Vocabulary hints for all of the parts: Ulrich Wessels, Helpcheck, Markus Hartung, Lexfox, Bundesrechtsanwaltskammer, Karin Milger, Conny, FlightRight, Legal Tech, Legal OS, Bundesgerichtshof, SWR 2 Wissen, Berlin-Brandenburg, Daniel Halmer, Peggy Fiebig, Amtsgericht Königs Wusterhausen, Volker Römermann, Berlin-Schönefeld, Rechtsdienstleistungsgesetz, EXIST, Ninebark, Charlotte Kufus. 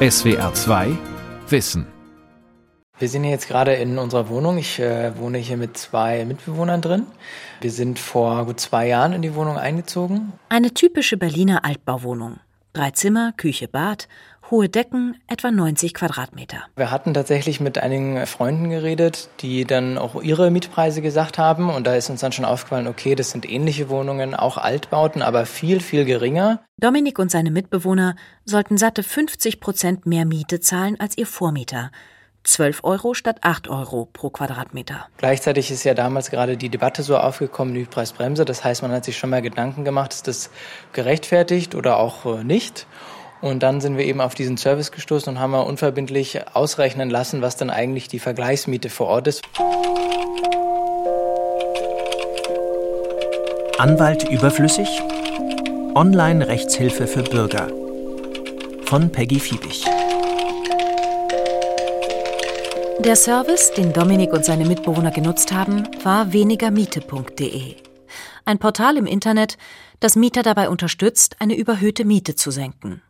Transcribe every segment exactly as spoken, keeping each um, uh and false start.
S W R zwei Wissen. Wir sind jetzt gerade in unserer Wohnung. Ich äh, wohne hier mit zwei Mitbewohnern drin. Wir sind vor gut zwei Jahren in die Wohnung eingezogen. Eine typische Berliner Altbauwohnung. Drei Zimmer, Küche, Bad, hohe Decken, etwa neunzig Quadratmeter. Wir hatten tatsächlich mit einigen Freunden geredet, die dann auch ihre Mietpreise gesagt haben. Und da ist uns dann schon aufgefallen, okay, das sind ähnliche Wohnungen, auch Altbauten, aber viel, viel geringer. Dominik und seine Mitbewohner sollten satte fünfzig Prozent mehr Miete zahlen als ihr Vormieter. zwölf Euro statt acht Euro pro Quadratmeter. Gleichzeitig ist ja damals gerade die Debatte so aufgekommen, die Preisbremse. Das heißt, man hat sich schon mal Gedanken gemacht, ist das gerechtfertigt oder auch nicht. Und dann sind wir eben auf diesen Service gestoßen und haben mal unverbindlich ausrechnen lassen, was dann eigentlich die Vergleichsmiete vor Ort ist. Anwalt überflüssig? Online-Rechtshilfe für Bürger. Von Peggy Fiebig. Der Service, den Dominik und seine Mitbewohner genutzt haben, war wenigermiete punkt de. Ein Portal im Internet, das Mieter dabei unterstützt, eine überhöhte Miete zu senken.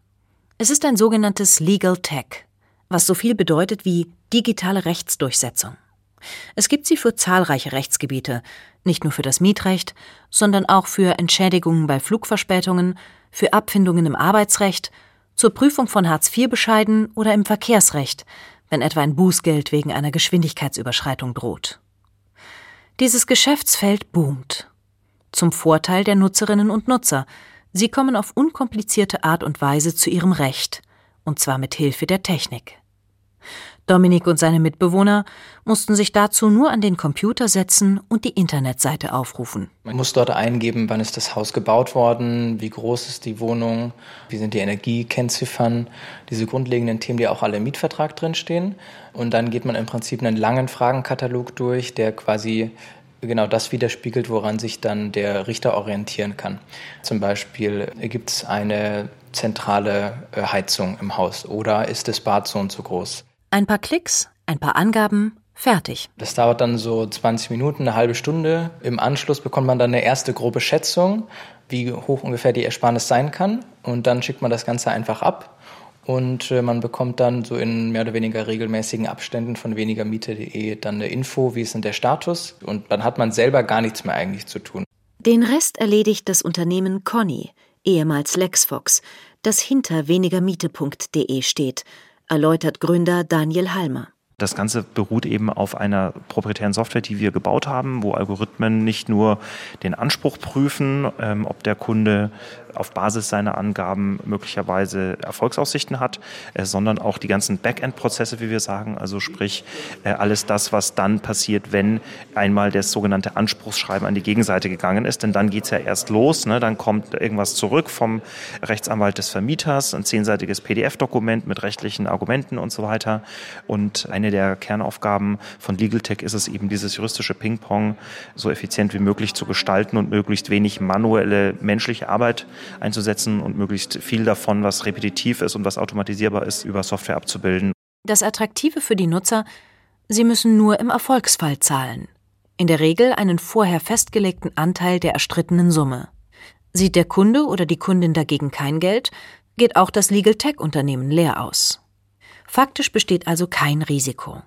Es ist ein sogenanntes Legal Tech, was so viel bedeutet wie digitale Rechtsdurchsetzung. Es gibt sie für zahlreiche Rechtsgebiete, nicht nur für das Mietrecht, sondern auch für Entschädigungen bei Flugverspätungen, für Abfindungen im Arbeitsrecht, zur Prüfung von Hartz vier Bescheiden oder im Verkehrsrecht, wenn etwa ein Bußgeld wegen einer Geschwindigkeitsüberschreitung droht. Dieses Geschäftsfeld boomt. Zum Vorteil der Nutzerinnen und Nutzer. Sie kommen auf unkomplizierte Art und Weise zu ihrem Recht, und zwar mit Hilfe der Technik. Dominik und seine Mitbewohner mussten sich dazu nur an den Computer setzen und die Internetseite aufrufen. Man muss dort eingeben, wann ist das Haus gebaut worden, wie groß ist die Wohnung, wie sind die Energiekennziffern, diese grundlegenden Themen, die auch alle im Mietvertrag drinstehen. Und dann geht man im Prinzip einen langen Fragenkatalog durch, der quasi genau das widerspiegelt, woran sich dann der Richter orientieren kann. Zum Beispiel, gibt es eine zentrale Heizung im Haus oder ist das Bad so und so groß? Ein paar Klicks, ein paar Angaben, fertig. Das dauert dann so zwanzig Minuten, eine halbe Stunde. Im Anschluss bekommt man dann eine erste grobe Schätzung, wie hoch ungefähr die Ersparnis sein kann. Und dann schickt man das Ganze einfach ab. Und man bekommt dann so in mehr oder weniger regelmäßigen Abständen von wenigermiete punkt de dann eine Info, wie ist denn der Status. Und dann hat man selber gar nichts mehr eigentlich zu tun. Den Rest erledigt das Unternehmen Conny, ehemals Lexfox, das hinter wenigermiete punkt de steht, erläutert Gründer Daniel Halmer. Das Ganze beruht eben auf einer proprietären Software, die wir gebaut haben, wo Algorithmen nicht nur den Anspruch prüfen, ähm, ob der Kunde auf Basis seiner Angaben möglicherweise Erfolgsaussichten hat, äh, sondern auch die ganzen Backend-Prozesse, wie wir sagen, also sprich äh, alles das, was dann passiert, wenn einmal das sogenannte Anspruchsschreiben an die Gegenseite gegangen ist, denn dann geht es ja erst los, ne? Dann kommt irgendwas zurück vom Rechtsanwalt des Vermieters, ein zehnseitiges P D F-Dokument mit rechtlichen Argumenten und so weiter. Und eine der Kernaufgaben von Legal Tech ist es eben, dieses juristische Ping-Pong so effizient wie möglich zu gestalten und möglichst wenig manuelle menschliche Arbeit einzusetzen und möglichst viel davon, was repetitiv ist und was automatisierbar ist, über Software abzubilden. Das Attraktive für die Nutzer, sie müssen nur im Erfolgsfall zahlen. In der Regel einen vorher festgelegten Anteil der erstrittenen Summe. Sieht der Kunde oder die Kundin dagegen kein Geld, geht auch das Legal Tech-Unternehmen leer aus. Faktisch besteht also kein Risiko.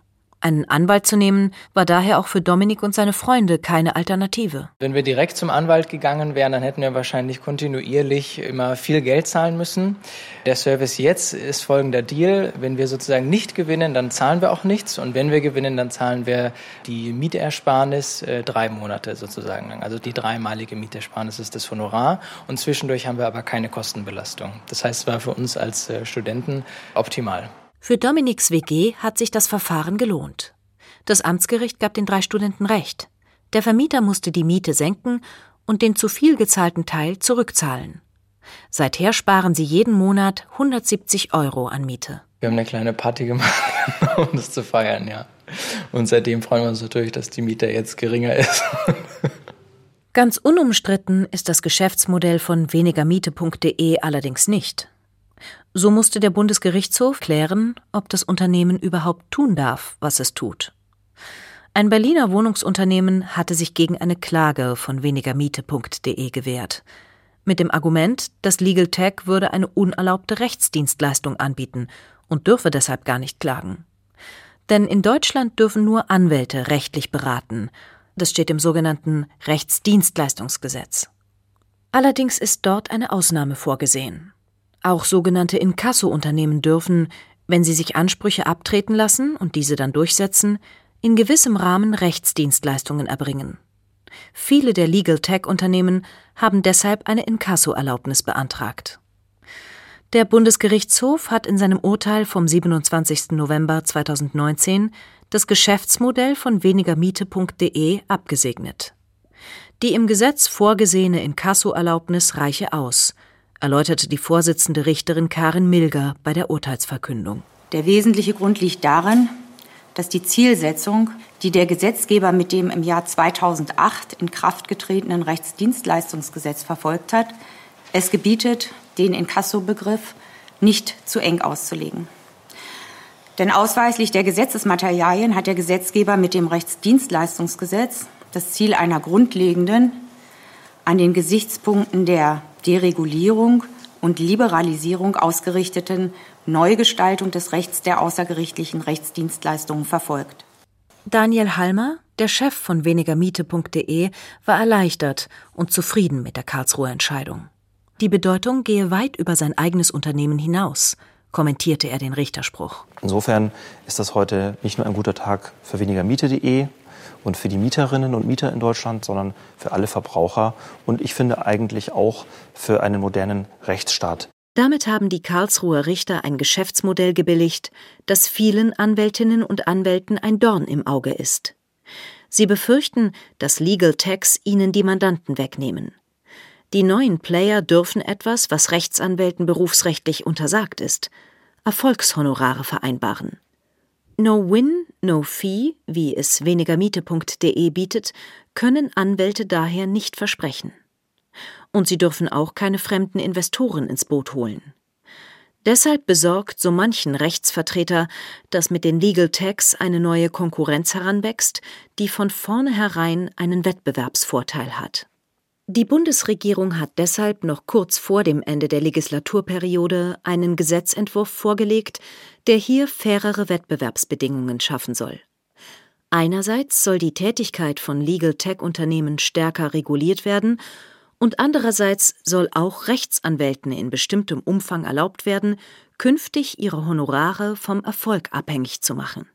Einen Anwalt zu nehmen, war daher auch für Dominik und seine Freunde keine Alternative. Wenn wir direkt zum Anwalt gegangen wären, dann hätten wir wahrscheinlich kontinuierlich immer viel Geld zahlen müssen. Der Service jetzt ist folgender Deal. Wenn wir sozusagen nicht gewinnen, dann zahlen wir auch nichts. Und wenn wir gewinnen, dann zahlen wir die Mietersparnis äh, drei Monate sozusagen lang. Also die dreimalige Mietersparnis ist das Honorar. Und zwischendurch haben wir aber keine Kostenbelastung. Das heißt, es war für uns als äh, Studenten optimal. Für Dominiks W G hat sich das Verfahren gelohnt. Das Amtsgericht gab den drei Studenten recht. Der Vermieter musste die Miete senken und den zu viel gezahlten Teil zurückzahlen. Seither sparen sie jeden Monat hundertsiebzig Euro an Miete. Wir haben eine kleine Party gemacht, um das zu feiern, ja. Und seitdem freuen wir uns natürlich, dass die Miete jetzt geringer ist. Ganz unumstritten ist das Geschäftsmodell von wenigermiete punkt de allerdings nicht. So musste der Bundesgerichtshof klären, ob das Unternehmen überhaupt tun darf, was es tut. Ein Berliner Wohnungsunternehmen hatte sich gegen eine Klage von wenigermiete punkt de gewehrt. Mit dem Argument, das Legal Tech würde eine unerlaubte Rechtsdienstleistung anbieten und dürfe deshalb gar nicht klagen. Denn in Deutschland dürfen nur Anwälte rechtlich beraten. Das steht im sogenannten Rechtsdienstleistungsgesetz. Allerdings ist dort eine Ausnahme vorgesehen. Auch sogenannte Inkasso-Unternehmen dürfen, wenn sie sich Ansprüche abtreten lassen und diese dann durchsetzen, in gewissem Rahmen Rechtsdienstleistungen erbringen. Viele der Legal Tech-Unternehmen haben deshalb eine Inkasso-Erlaubnis beantragt. Der Bundesgerichtshof hat in seinem Urteil vom siebenundzwanzigsten November zweitausendneunzehn das Geschäftsmodell von wenigermiete punkt de abgesegnet. Die im Gesetz vorgesehene Inkasso-Erlaubnis reiche aus, erläuterte die Vorsitzende Richterin Karin Milger bei der Urteilsverkündung. Der wesentliche Grund liegt darin, dass die Zielsetzung, die der Gesetzgeber mit dem im Jahr zweitausendacht in Kraft getretenen Rechtsdienstleistungsgesetz verfolgt hat, es gebietet, den Inkasso-Begriff nicht zu eng auszulegen. Denn ausweislich der Gesetzesmaterialien hat der Gesetzgeber mit dem Rechtsdienstleistungsgesetz das Ziel einer grundlegenden, an den Gesichtspunkten der Deregulierung und Liberalisierung ausgerichteten Neugestaltung des Rechts der außergerichtlichen Rechtsdienstleistungen verfolgt. Daniel Halmer, der Chef von wenigermiete punkt de, war erleichtert und zufrieden mit der Karlsruher Entscheidung. Die Bedeutung gehe weit über sein eigenes Unternehmen hinaus, kommentierte er den Richterspruch. Insofern ist das heute nicht nur ein guter Tag für wenigermiete punkt de und für die Mieterinnen und Mieter in Deutschland, sondern für alle Verbraucher und ich finde eigentlich auch für einen modernen Rechtsstaat. Damit haben die Karlsruher Richter ein Geschäftsmodell gebilligt, das vielen Anwältinnen und Anwälten ein Dorn im Auge ist. Sie befürchten, dass Legal Techs ihnen die Mandanten wegnehmen. Die neuen Player dürfen etwas, was Rechtsanwälten berufsrechtlich untersagt ist, Erfolgshonorare vereinbaren. No Win, No Fee, wie es wenigermiete punkt de bietet, können Anwälte daher nicht versprechen. Und sie dürfen auch keine fremden Investoren ins Boot holen. Deshalb besorgt so manchen Rechtsvertreter, dass mit den Legal Techs eine neue Konkurrenz heranwächst, die von vornherein einen Wettbewerbsvorteil hat. Die Bundesregierung hat deshalb noch kurz vor dem Ende der Legislaturperiode einen Gesetzentwurf vorgelegt, der hier fairere Wettbewerbsbedingungen schaffen soll. Einerseits soll die Tätigkeit von Legal Tech-Unternehmen stärker reguliert werden und andererseits soll auch Rechtsanwälten in bestimmtem Umfang erlaubt werden, künftig ihre Honorare vom Erfolg abhängig zu machen.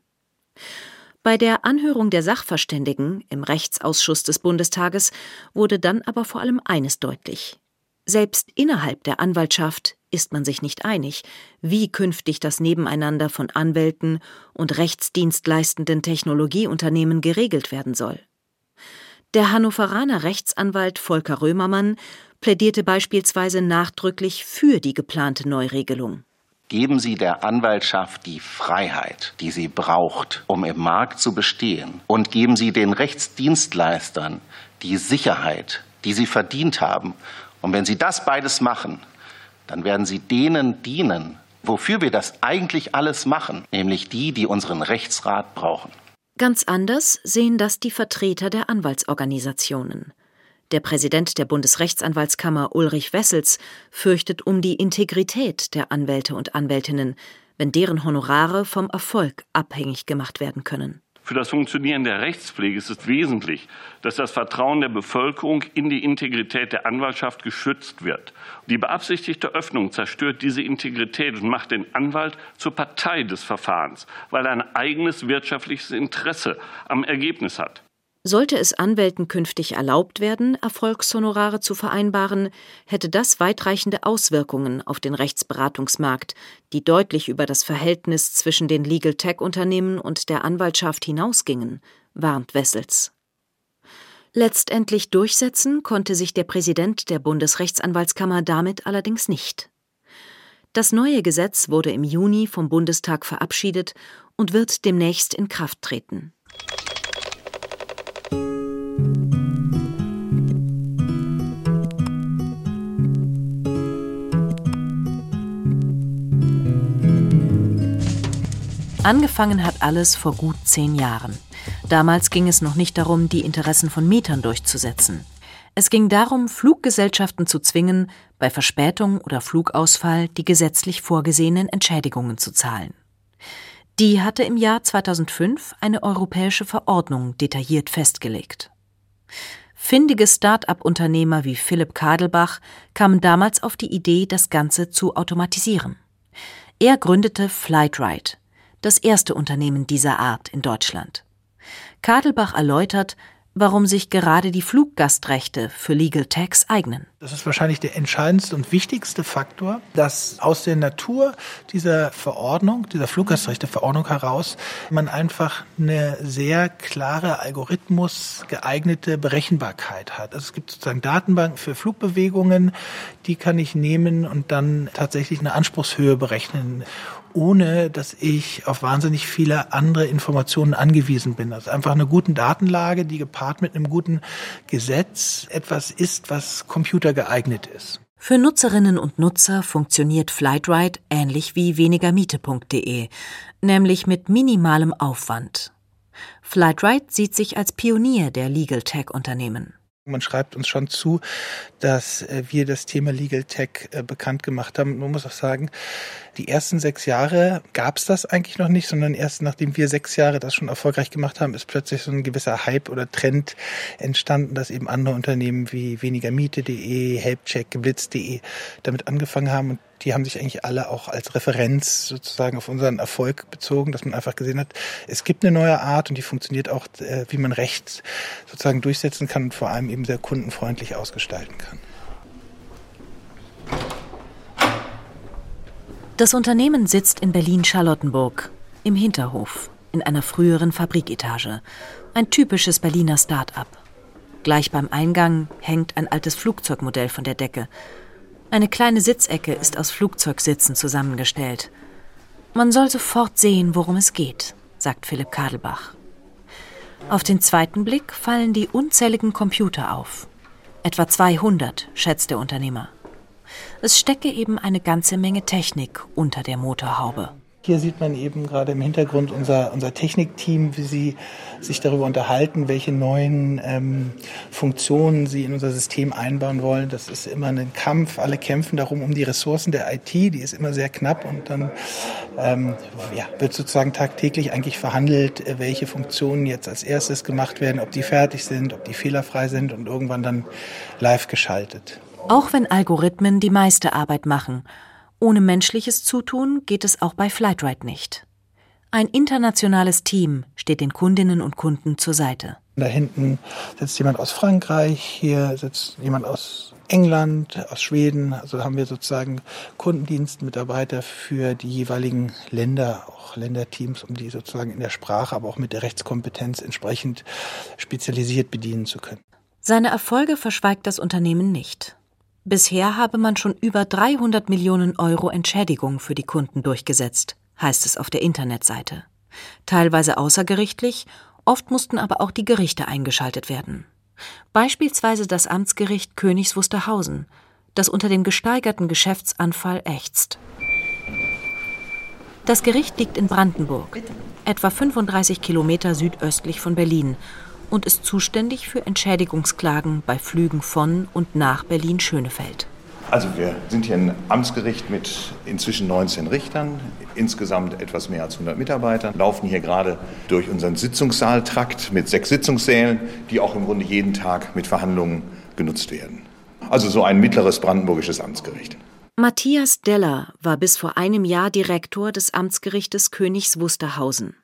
Bei der Anhörung der Sachverständigen im Rechtsausschuss des Bundestages wurde dann aber vor allem eines deutlich. Selbst innerhalb der Anwaltschaft ist man sich nicht einig, wie künftig das Nebeneinander von Anwälten und rechtsdienstleistenden Technologieunternehmen geregelt werden soll. Der Hannoveraner Rechtsanwalt Volker Römermann plädierte beispielsweise nachdrücklich für die geplante Neuregelung. Geben Sie der Anwaltschaft die Freiheit, die sie braucht, um im Markt zu bestehen. Und geben Sie den Rechtsdienstleistern die Sicherheit, die sie verdient haben. Und wenn Sie das beides machen, dann werden Sie denen dienen, wofür wir das eigentlich alles machen, nämlich die, die unseren Rechtsrat brauchen. Ganz anders sehen das die Vertreter der Anwaltsorganisationen. Der Präsident der Bundesrechtsanwaltskammer Ulrich Wessels fürchtet um die Integrität der Anwälte und Anwältinnen, wenn deren Honorare vom Erfolg abhängig gemacht werden können. Für das Funktionieren der Rechtspflege ist es wesentlich, dass das Vertrauen der Bevölkerung in die Integrität der Anwaltschaft geschützt wird. Die beabsichtigte Öffnung zerstört diese Integrität und macht den Anwalt zur Partei des Verfahrens, weil er ein eigenes wirtschaftliches Interesse am Ergebnis hat. Sollte es Anwälten künftig erlaubt werden, Erfolgshonorare zu vereinbaren, hätte das weitreichende Auswirkungen auf den Rechtsberatungsmarkt, die deutlich über das Verhältnis zwischen den Legal Tech-Unternehmen und der Anwaltschaft hinausgingen, warnt Wessels. Letztendlich durchsetzen konnte sich der Präsident der Bundesrechtsanwaltskammer damit allerdings nicht. Das neue Gesetz wurde im Juni vom Bundestag verabschiedet und wird demnächst in Kraft treten. Angefangen hat alles vor gut zehn Jahren. Damals ging es noch nicht darum, die Interessen von Mietern durchzusetzen. Es ging darum, Fluggesellschaften zu zwingen, bei Verspätung oder Flugausfall die gesetzlich vorgesehenen Entschädigungen zu zahlen. Die hatte im Jahr zweitausendfünf eine europäische Verordnung detailliert festgelegt. Findige Start-up-Unternehmer wie Philipp Kadelbach kamen damals auf die Idee, das Ganze zu automatisieren. Er gründete FlightRight, das erste Unternehmen dieser Art in Deutschland. Kadelbach erläutert, warum sich gerade die Fluggastrechte für Legal Techs eignen. Das ist wahrscheinlich der entscheidendste und wichtigste Faktor, dass aus der Natur dieser Verordnung, dieser Fluggastrechteverordnung heraus, man einfach eine sehr klare Algorithmus geeignete Berechenbarkeit hat. Also es gibt sozusagen Datenbanken für Flugbewegungen, die kann ich nehmen und dann tatsächlich eine Anspruchshöhe berechnen, ohne dass ich auf wahnsinnig viele andere Informationen angewiesen bin. Also einfach eine gute Datenlage, die gepaart mit einem guten Gesetz etwas ist, was computergeeignet ist. Für Nutzerinnen und Nutzer funktioniert FlightRight ähnlich wie wenigermiete punkt de, nämlich mit minimalem Aufwand. FlightRight sieht sich als Pionier der Legal Tech Unternehmen. Man schreibt uns schon zu, dass wir das Thema Legal Tech bekannt gemacht haben. Man muss auch sagen, die ersten sechs Jahre gab es das eigentlich noch nicht, sondern erst nachdem wir sechs Jahre das schon erfolgreich gemacht haben, ist plötzlich so ein gewisser Hype oder Trend entstanden, dass eben andere Unternehmen wie wenigermiete punkt de, Helpcheck, Geblitzt punkt de damit angefangen haben. Und die haben sich eigentlich alle auch als Referenz sozusagen auf unseren Erfolg bezogen, dass man einfach gesehen hat, es gibt eine neue Art und die funktioniert auch, wie man Recht sozusagen durchsetzen kann und vor allem eben sehr kundenfreundlich ausgestalten kann. Das Unternehmen sitzt in Berlin-Charlottenburg, im Hinterhof, in einer früheren Fabriketage. Ein typisches Berliner Start-up. Gleich beim Eingang hängt ein altes Flugzeugmodell von der Decke. Eine kleine Sitzecke ist aus Flugzeugsitzen zusammengestellt. Man soll sofort sehen, worum es geht, sagt Philipp Kadelbach. Auf den zweiten Blick fallen die unzähligen Computer auf. Etwa zweihundert, schätzt der Unternehmer. Es stecke eben eine ganze Menge Technik unter der Motorhaube. Hier sieht man eben gerade im Hintergrund unser, unser Technikteam, wie sie sich darüber unterhalten, welche neuen ähm, Funktionen sie in unser System einbauen wollen. Das ist immer ein Kampf. Alle kämpfen darum um die Ressourcen der I T. Die ist immer sehr knapp und dann ähm, ja, wird sozusagen tagtäglich eigentlich verhandelt, welche Funktionen jetzt als erstes gemacht werden, ob die fertig sind, ob die fehlerfrei sind und irgendwann dann live geschaltet. Auch wenn Algorithmen die meiste Arbeit machen, ohne menschliches Zutun geht es auch bei FlightRight nicht. Ein internationales Team steht den Kundinnen und Kunden zur Seite. Da hinten sitzt jemand aus Frankreich, hier sitzt jemand aus England, aus Schweden. Also haben wir sozusagen Kundendienstmitarbeiter für die jeweiligen Länder, auch Länderteams, um die sozusagen in der Sprache, aber auch mit der Rechtskompetenz entsprechend spezialisiert bedienen zu können. Seine Erfolge verschweigt das Unternehmen nicht. Bisher habe man schon über dreihundert Millionen Euro Entschädigung für die Kunden durchgesetzt, heißt es auf der Internetseite. Teilweise außergerichtlich, oft mussten aber auch die Gerichte eingeschaltet werden. Beispielsweise das Amtsgericht Königs Wusterhausen, das unter dem gesteigerten Geschäftsanfall ächzt. Das Gericht liegt in Brandenburg, etwa fünfunddreißig Kilometer südöstlich von Berlin, und ist zuständig für Entschädigungsklagen bei Flügen von und nach Berlin-Schönefeld. Also wir sind hier ein Amtsgericht mit inzwischen neunzehn Richtern, insgesamt etwas mehr als hundert Mitarbeitern, laufen hier gerade durch unseren Sitzungssaaltrakt mit sechs Sitzungssälen, die auch im Grunde jeden Tag mit Verhandlungen genutzt werden. Also so ein mittleres brandenburgisches Amtsgericht. Matthias Deller war bis vor einem Jahr Direktor des Amtsgerichtes Königs Wusterhausen.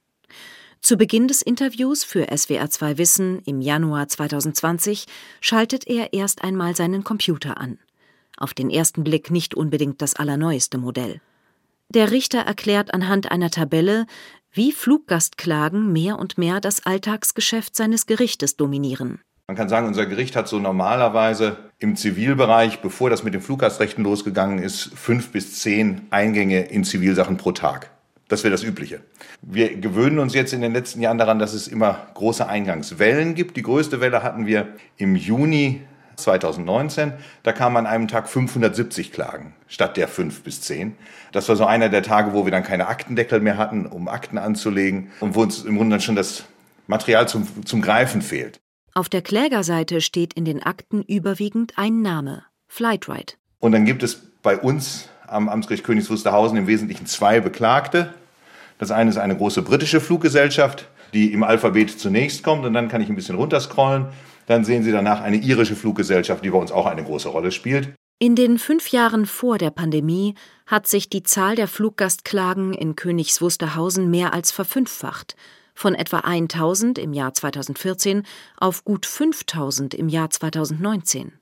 Zu Beginn des Interviews für S W R zwei Wissen im Januar zweitausendzwanzig schaltet er erst einmal seinen Computer an. Auf den ersten Blick nicht unbedingt das allerneueste Modell. Der Richter erklärt anhand einer Tabelle, wie Fluggastklagen mehr und mehr das Alltagsgeschäft seines Gerichtes dominieren. Man kann sagen, unser Gericht hat so normalerweise im Zivilbereich, bevor das mit den Fluggastrechten losgegangen ist, fünf bis zehn Eingänge in Zivilsachen pro Tag. Das wäre das Übliche. Wir gewöhnen uns jetzt in den letzten Jahren daran, dass es immer große Eingangswellen gibt. Die größte Welle hatten wir im Juni zweitausendneunzehn. Da kamen an einem Tag fünfhundertsiebzig Klagen statt der fünf bis zehn. Das war so einer der Tage, wo wir dann keine Aktendeckel mehr hatten, um Akten anzulegen und wo uns im Grunde dann schon das Material zum, zum Greifen fehlt. Auf der Klägerseite steht in den Akten überwiegend ein Name, FlightRight. Und dann gibt es bei uns am Amtsgericht Königs Wusterhausen im Wesentlichen zwei Beklagte. Das eine ist eine große britische Fluggesellschaft, die im Alphabet zunächst kommt und dann kann ich ein bisschen runterscrollen. Dann sehen Sie danach eine irische Fluggesellschaft, die bei uns auch eine große Rolle spielt. In den fünf Jahren vor der Pandemie hat sich die Zahl der Fluggastklagen in Königs Wusterhausen mehr als verfünffacht. Von etwa eintausend im Jahr zweitausendvierzehn auf gut fünftausend im Jahr zweitausendneunzehn.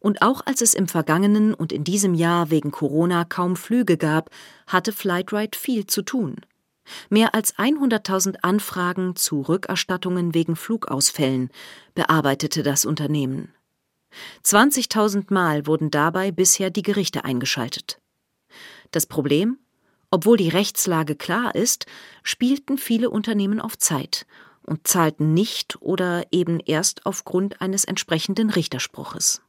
Und auch als es im vergangenen und in diesem Jahr wegen Corona kaum Flüge gab, hatte FlightRight viel zu tun. Mehr als hunderttausend Anfragen zu Rückerstattungen wegen Flugausfällen bearbeitete das Unternehmen. zwanzigtausend Mal wurden dabei bisher die Gerichte eingeschaltet. Das Problem? Obwohl die Rechtslage klar ist, spielten viele Unternehmen auf Zeit und zahlten nicht oder eben erst aufgrund eines entsprechenden Richterspruches.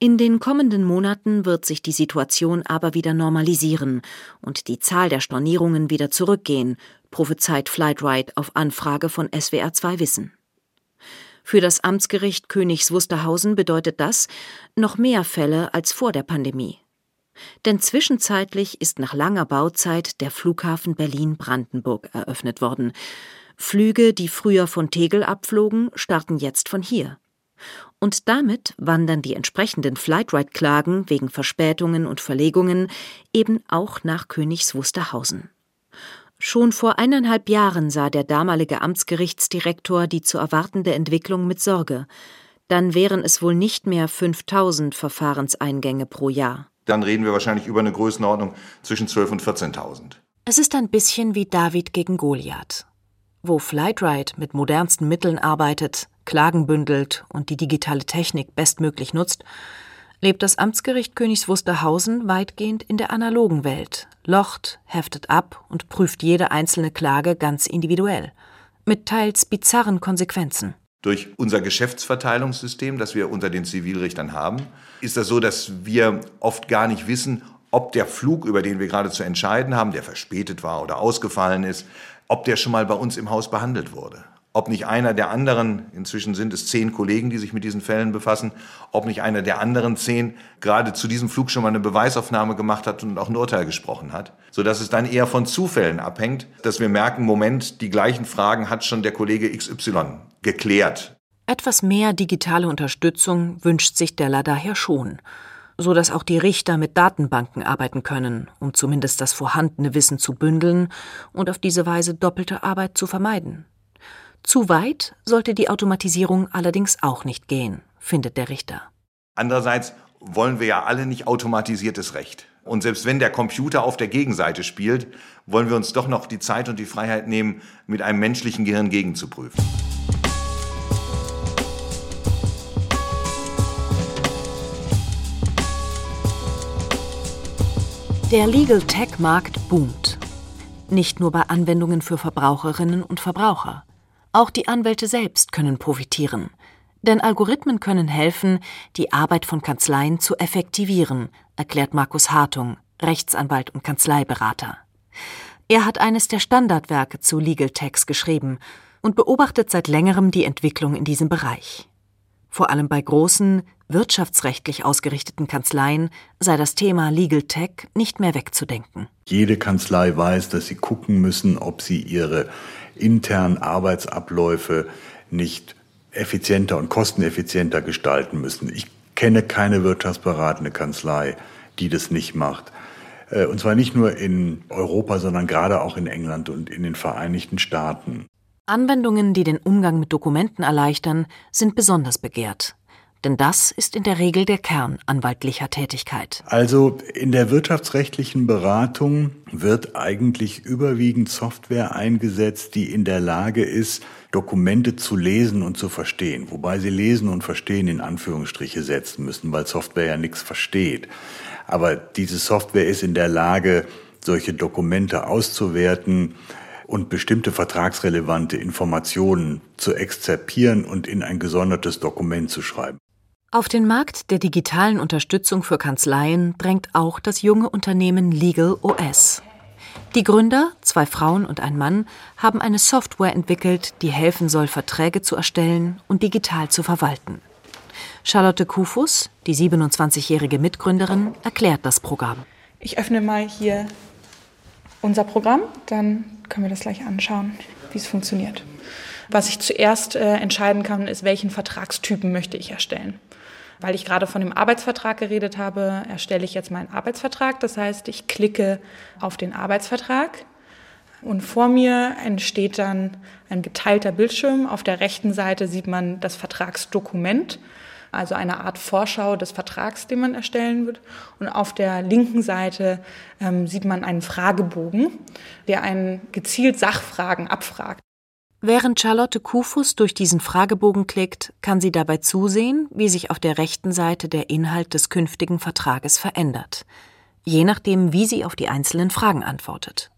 In den kommenden Monaten wird sich die Situation aber wieder normalisieren und die Zahl der Stornierungen wieder zurückgehen, prophezeit FlightRight auf Anfrage von S W R zwei Wissen. Für das Amtsgericht Königs Wusterhausen bedeutet das noch mehr Fälle als vor der Pandemie. Denn zwischenzeitlich ist nach langer Bauzeit der Flughafen Berlin-Brandenburg eröffnet worden. Flüge, die früher von Tegel abflogen, starten jetzt von hier. Und damit wandern die entsprechenden FlightRight-Klagen wegen Verspätungen und Verlegungen eben auch nach Königs Wusterhausen. Schon vor eineinhalb Jahren sah der damalige Amtsgerichtsdirektor die zu erwartende Entwicklung mit Sorge. Dann wären es wohl nicht mehr fünftausend Verfahrenseingänge pro Jahr. Dann reden wir wahrscheinlich über eine Größenordnung zwischen zwölftausend und vierzehntausend. Es ist ein bisschen wie David gegen Goliath. Wo FlightRight mit modernsten Mitteln arbeitet, Klagen bündelt und die digitale Technik bestmöglich nutzt, lebt das Amtsgericht Königs Wusterhausen weitgehend in der analogen Welt, locht, heftet ab und prüft jede einzelne Klage ganz individuell, mit teils bizarren Konsequenzen. Durch unser Geschäftsverteilungssystem, das wir unter den Zivilrichtern haben, ist das so, dass wir oft gar nicht wissen, ob der Flug, über den wir gerade zu entscheiden haben, der verspätet war oder ausgefallen ist, ob der schon mal bei uns im Haus behandelt wurde. Ob nicht einer der anderen, inzwischen sind es zehn Kollegen, die sich mit diesen Fällen befassen, ob nicht einer der anderen zehn gerade zu diesem Flug schon mal eine Beweisaufnahme gemacht hat und auch ein Urteil gesprochen hat. Sodass es dann eher von Zufällen abhängt, dass wir merken, Moment, die gleichen Fragen hat schon der Kollege X Y geklärt. Etwas mehr digitale Unterstützung wünscht sich Deller daher schon, so dass auch die Richter mit Datenbanken arbeiten können, um zumindest das vorhandene Wissen zu bündeln und auf diese Weise doppelte Arbeit zu vermeiden. Zu weit sollte die Automatisierung allerdings auch nicht gehen, findet der Richter. Andererseits wollen wir ja alle nicht automatisiertes Recht. Und selbst wenn der Computer auf der Gegenseite spielt, wollen wir uns doch noch die Zeit und die Freiheit nehmen, mit einem menschlichen Gehirn gegenzuprüfen. Der Legal Tech-Markt boomt. Nicht nur bei Anwendungen für Verbraucherinnen und Verbraucher. Auch die Anwälte selbst können profitieren. Denn Algorithmen können helfen, die Arbeit von Kanzleien zu effektivieren, erklärt Markus Hartung, Rechtsanwalt und Kanzleiberater. Er hat eines der Standardwerke zu Legal Techs geschrieben und beobachtet seit längerem die Entwicklung in diesem Bereich. Vor allem bei großen, wirtschaftsrechtlich ausgerichteten Kanzleien sei das Thema Legal Tech nicht mehr wegzudenken. Jede Kanzlei weiß, dass sie gucken müssen, ob sie ihre internen Arbeitsabläufe nicht effizienter und kosteneffizienter gestalten müssen. Ich kenne keine wirtschaftsberatende Kanzlei, die das nicht macht. Und zwar nicht nur in Europa, sondern gerade auch in England und in den Vereinigten Staaten. Anwendungen, die den Umgang mit Dokumenten erleichtern, sind besonders begehrt. Denn das ist in der Regel der Kern anwaltlicher Tätigkeit. Also in der wirtschaftsrechtlichen Beratung wird eigentlich überwiegend Software eingesetzt, die in der Lage ist, Dokumente zu lesen und zu verstehen. Wobei sie lesen und verstehen in Anführungsstriche setzen müssen, weil Software ja nichts versteht. Aber diese Software ist in der Lage, solche Dokumente auszuwerten und bestimmte vertragsrelevante Informationen zu exzerpieren und in ein gesondertes Dokument zu schreiben. Auf den Markt der digitalen Unterstützung für Kanzleien drängt auch das junge Unternehmen Legal O S. Die Gründer, zwei Frauen und ein Mann, haben eine Software entwickelt, die helfen soll, Verträge zu erstellen und digital zu verwalten. Charlotte Kufus, die siebenundzwanzigjährige Mitgründerin, erklärt das Programm. Ich öffne mal hier unser Programm, dann können wir das gleich anschauen, wie es funktioniert. Was ich zuerst äh, entscheiden kann, ist, welchen Vertragstypen möchte ich erstellen. Weil ich gerade von dem Arbeitsvertrag geredet habe, erstelle ich jetzt meinen Arbeitsvertrag. Das heißt, ich klicke auf den Arbeitsvertrag und vor mir entsteht dann ein geteilter Bildschirm. Auf der rechten Seite sieht man das Vertragsdokument, also eine Art Vorschau des Vertrags, den man erstellen wird. Und auf der linken Seite ähm, sieht man einen Fragebogen, der einen gezielt Sachfragen abfragt. Während Charlotte Kufus durch diesen Fragebogen klickt, kann sie dabei zusehen, wie sich auf der rechten Seite der Inhalt des künftigen Vertrages verändert, je nachdem, wie sie auf die einzelnen Fragen antwortet.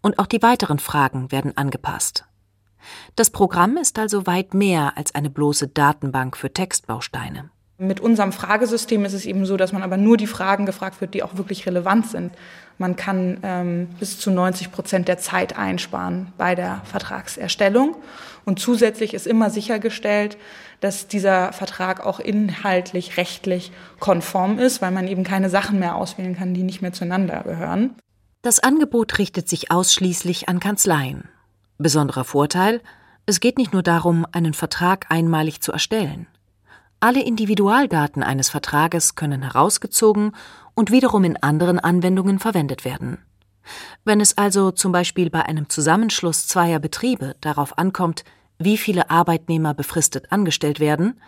Und auch die weiteren Fragen werden angepasst. Das Programm ist also weit mehr als eine bloße Datenbank für Textbausteine. Mit unserem Fragesystem ist es eben so, dass man aber nur die Fragen gefragt wird, die auch wirklich relevant sind. Man kann ähm, bis zu neunzig Prozent der Zeit einsparen bei der Vertragserstellung. Und zusätzlich ist immer sichergestellt, dass dieser Vertrag auch inhaltlich, rechtlich konform ist, weil man eben keine Sachen mehr auswählen kann, die nicht mehr zueinander gehören. Das Angebot richtet sich ausschließlich an Kanzleien. Besonderer Vorteil, es geht nicht nur darum, einen Vertrag einmalig zu erstellen. Alle Individualdaten eines Vertrages können herausgezogen und wiederum in anderen Anwendungen verwendet werden. Wenn es also zum Beispiel bei einem Zusammenschluss zweier Betriebe darauf ankommt, wie viele Arbeitnehmer befristet angestellt werden,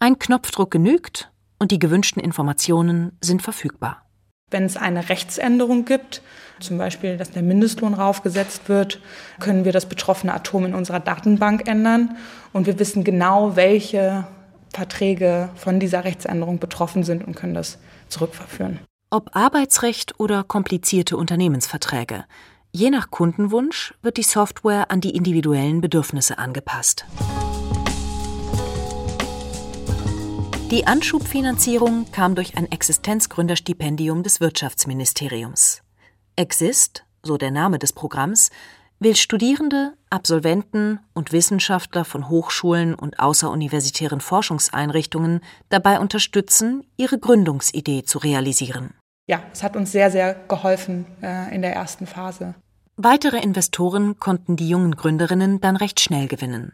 ein Knopfdruck genügt und die gewünschten Informationen sind verfügbar. Wenn es eine Rechtsänderung gibt, zum Beispiel, dass der Mindestlohn raufgesetzt wird, können wir das betroffene Atom in unserer Datenbank ändern und wir wissen genau, welche Verträge von dieser Rechtsänderung betroffen sind und können das zurückverführen. Ob Arbeitsrecht oder komplizierte Unternehmensverträge, je nach Kundenwunsch wird die Software an die individuellen Bedürfnisse angepasst. Die Anschubfinanzierung kam durch ein Existenzgründerstipendium des Wirtschaftsministeriums. EXIST, so der Name des Programms, will Studierende, Absolventen und Wissenschaftler von Hochschulen und außeruniversitären Forschungseinrichtungen dabei unterstützen, ihre Gründungsidee zu realisieren. Ja, es hat uns sehr, sehr geholfen äh, in der ersten Phase. Weitere Investoren konnten die jungen Gründerinnen dann recht schnell gewinnen.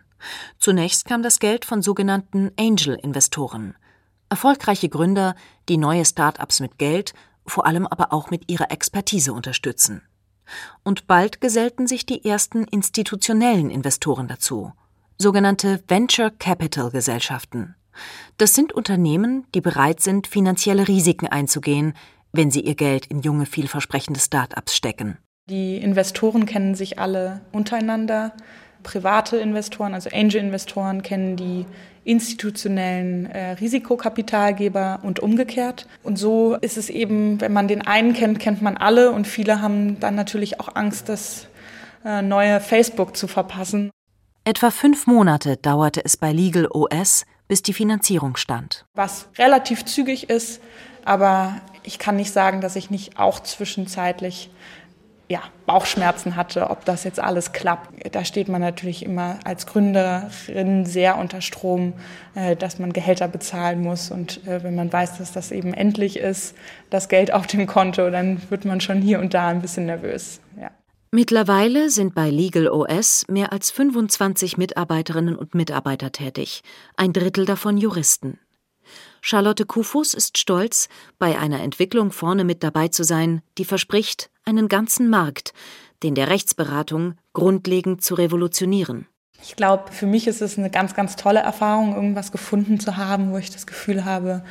Zunächst kam das Geld von sogenannten Angel-Investoren. Erfolgreiche Gründer, die neue Start-ups mit Geld, vor allem aber auch mit ihrer Expertise unterstützen. Und bald gesellten sich die ersten institutionellen Investoren dazu, sogenannte Venture-Capital-Gesellschaften. Das sind Unternehmen, die bereit sind, finanzielle Risiken einzugehen, wenn sie ihr Geld in junge, vielversprechende Start-ups stecken. Die Investoren kennen sich alle untereinander. Private Investoren, also Angel-Investoren, kennen die institutionellen äh, Risikokapitalgeber und umgekehrt. Und so ist es eben, wenn man den einen kennt, kennt man alle. Und viele haben dann natürlich auch Angst, das äh, neue Facebook zu verpassen. Etwa fünf Monate dauerte es bei Legal O S, bis die Finanzierung stand. Was relativ zügig ist, aber ich kann nicht sagen, dass ich nicht auch zwischenzeitlich Ja, Bauchschmerzen hatte, ob das jetzt alles klappt. Da steht man natürlich immer als Gründerin sehr unter Strom, dass man Gehälter bezahlen muss. Und wenn man weiß, dass das eben endlich ist, das Geld auf dem Konto, dann wird man schon hier und da ein bisschen nervös. Ja. Mittlerweile sind bei Legal O S mehr als fünfundzwanzig Mitarbeiterinnen und Mitarbeiter tätig, ein Drittel davon Juristen. Charlotte Kufus ist stolz, bei einer Entwicklung vorne mit dabei zu sein, die verspricht, einen ganzen Markt, den der Rechtsberatung, grundlegend zu revolutionieren. Ich glaube, für mich ist es eine ganz, ganz tolle Erfahrung, irgendwas gefunden zu haben, wo ich das Gefühl habe,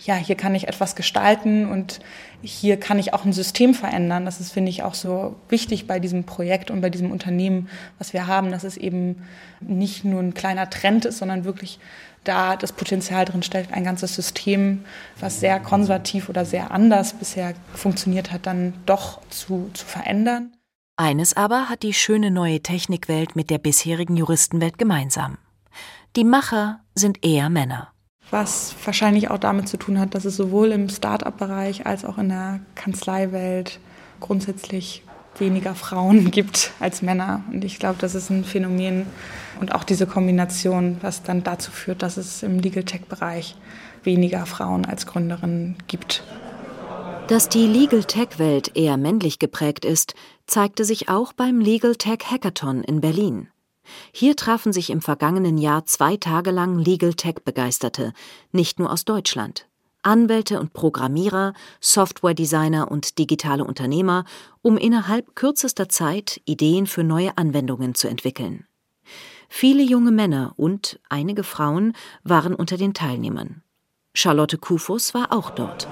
ja, hier kann ich etwas gestalten und hier kann ich auch ein System verändern. Das ist, finde ich, auch so wichtig bei diesem Projekt und bei diesem Unternehmen, was wir haben, dass es eben nicht nur ein kleiner Trend ist, sondern wirklich da das Potenzial drin steckt, ein ganzes System, was sehr konservativ oder sehr anders bisher funktioniert hat, dann doch zu, zu verändern. Eines aber hat die schöne neue Technikwelt mit der bisherigen Juristenwelt gemeinsam. Die Macher sind eher Männer. Was wahrscheinlich auch damit zu tun hat, dass es sowohl im Start-up-Bereich als auch in der Kanzleiwelt grundsätzlich weniger Frauen gibt als Männer. Und ich glaube, das ist ein Phänomen und auch diese Kombination, was dann dazu führt, dass es im Legal Tech-Bereich weniger Frauen als Gründerinnen gibt. Dass die Legal Tech-Welt eher männlich geprägt ist, zeigte sich auch beim Legal Tech Hackathon in Berlin. Hier trafen sich im vergangenen Jahr zwei Tage lang Legal Tech-Begeisterte, nicht nur aus Deutschland. Anwälte und Programmierer, Softwaredesigner und digitale Unternehmer, um innerhalb kürzester Zeit Ideen für neue Anwendungen zu entwickeln. Viele junge Männer und einige Frauen waren unter den Teilnehmern. Charlotte Kufus war auch dort.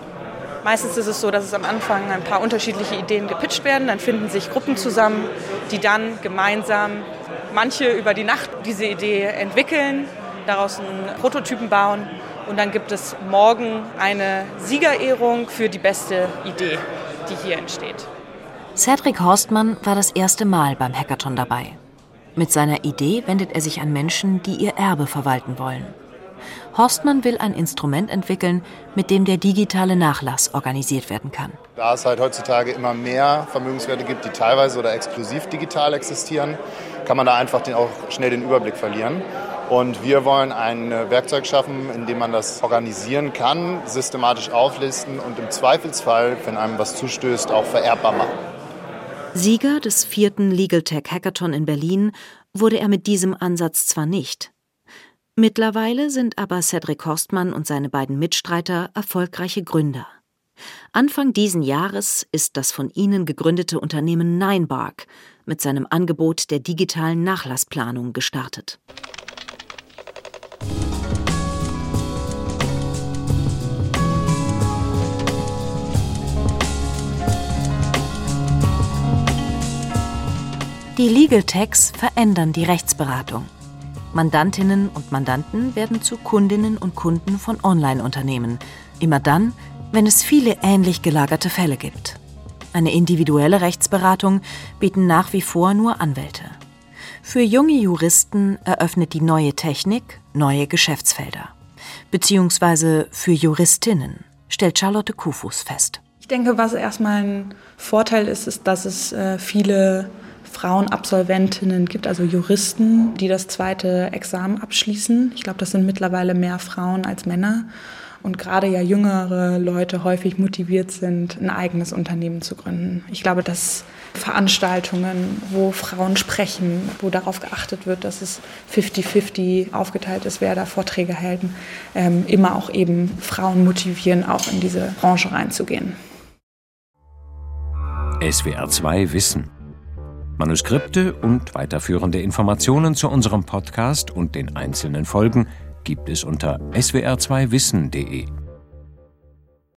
Meistens ist es so, dass es am Anfang ein paar unterschiedliche Ideen gepitcht werden, dann finden sich Gruppen zusammen, die dann gemeinsam, manche über die Nacht, diese Idee entwickeln, daraus einen Prototypen bauen. Und dann gibt es morgen eine Siegerehrung für die beste Idee, die hier entsteht. Cedric Horstmann war das erste Mal beim Hackathon dabei. Mit seiner Idee wendet er sich an Menschen, die ihr Erbe verwalten wollen. Horstmann will ein Instrument entwickeln, mit dem der digitale Nachlass organisiert werden kann. Da es halt heutzutage immer mehr Vermögenswerte gibt, die teilweise oder exklusiv digital existieren, kann man da einfach den, auch schnell den Überblick verlieren. Und wir wollen ein Werkzeug schaffen, in dem man das organisieren kann, systematisch auflisten und im Zweifelsfall, wenn einem was zustößt, auch vererbbar machen. Sieger des vierten Legal Tech Hackathon in Berlin wurde er mit diesem Ansatz zwar nicht. Mittlerweile sind aber Cedric Horstmann und seine beiden Mitstreiter erfolgreiche Gründer. Anfang diesen Jahres ist das von ihnen gegründete Unternehmen Ninebark mit seinem Angebot der digitalen Nachlassplanung gestartet. Die Legal Techs verändern die Rechtsberatung. Mandantinnen und Mandanten werden zu Kundinnen und Kunden von Online-Unternehmen. Immer dann, wenn es viele ähnlich gelagerte Fälle gibt. Eine individuelle Rechtsberatung bieten nach wie vor nur Anwälte. Für junge Juristen eröffnet die neue Technik neue Geschäftsfelder. Beziehungsweise für Juristinnen, stellt Charlotte Kufus fest. Ich denke, was erstmal ein Vorteil ist, ist, dass es viele Frauenabsolventinnen gibt, also Juristen, die das zweite Examen abschließen. Ich glaube, das sind mittlerweile mehr Frauen als Männer. Und gerade ja jüngere Leute häufig motiviert sind, ein eigenes Unternehmen zu gründen. Ich glaube, dass Veranstaltungen, wo Frauen sprechen, wo darauf geachtet wird, dass es fünfzig fünfzig aufgeteilt ist, wer da Vorträge hält, immer auch eben Frauen motivieren, auch in diese Branche reinzugehen. S W R zwei Wissen. Manuskripte und weiterführende Informationen zu unserem Podcast und den einzelnen Folgen gibt es unter S W R zwei wissen punkt de.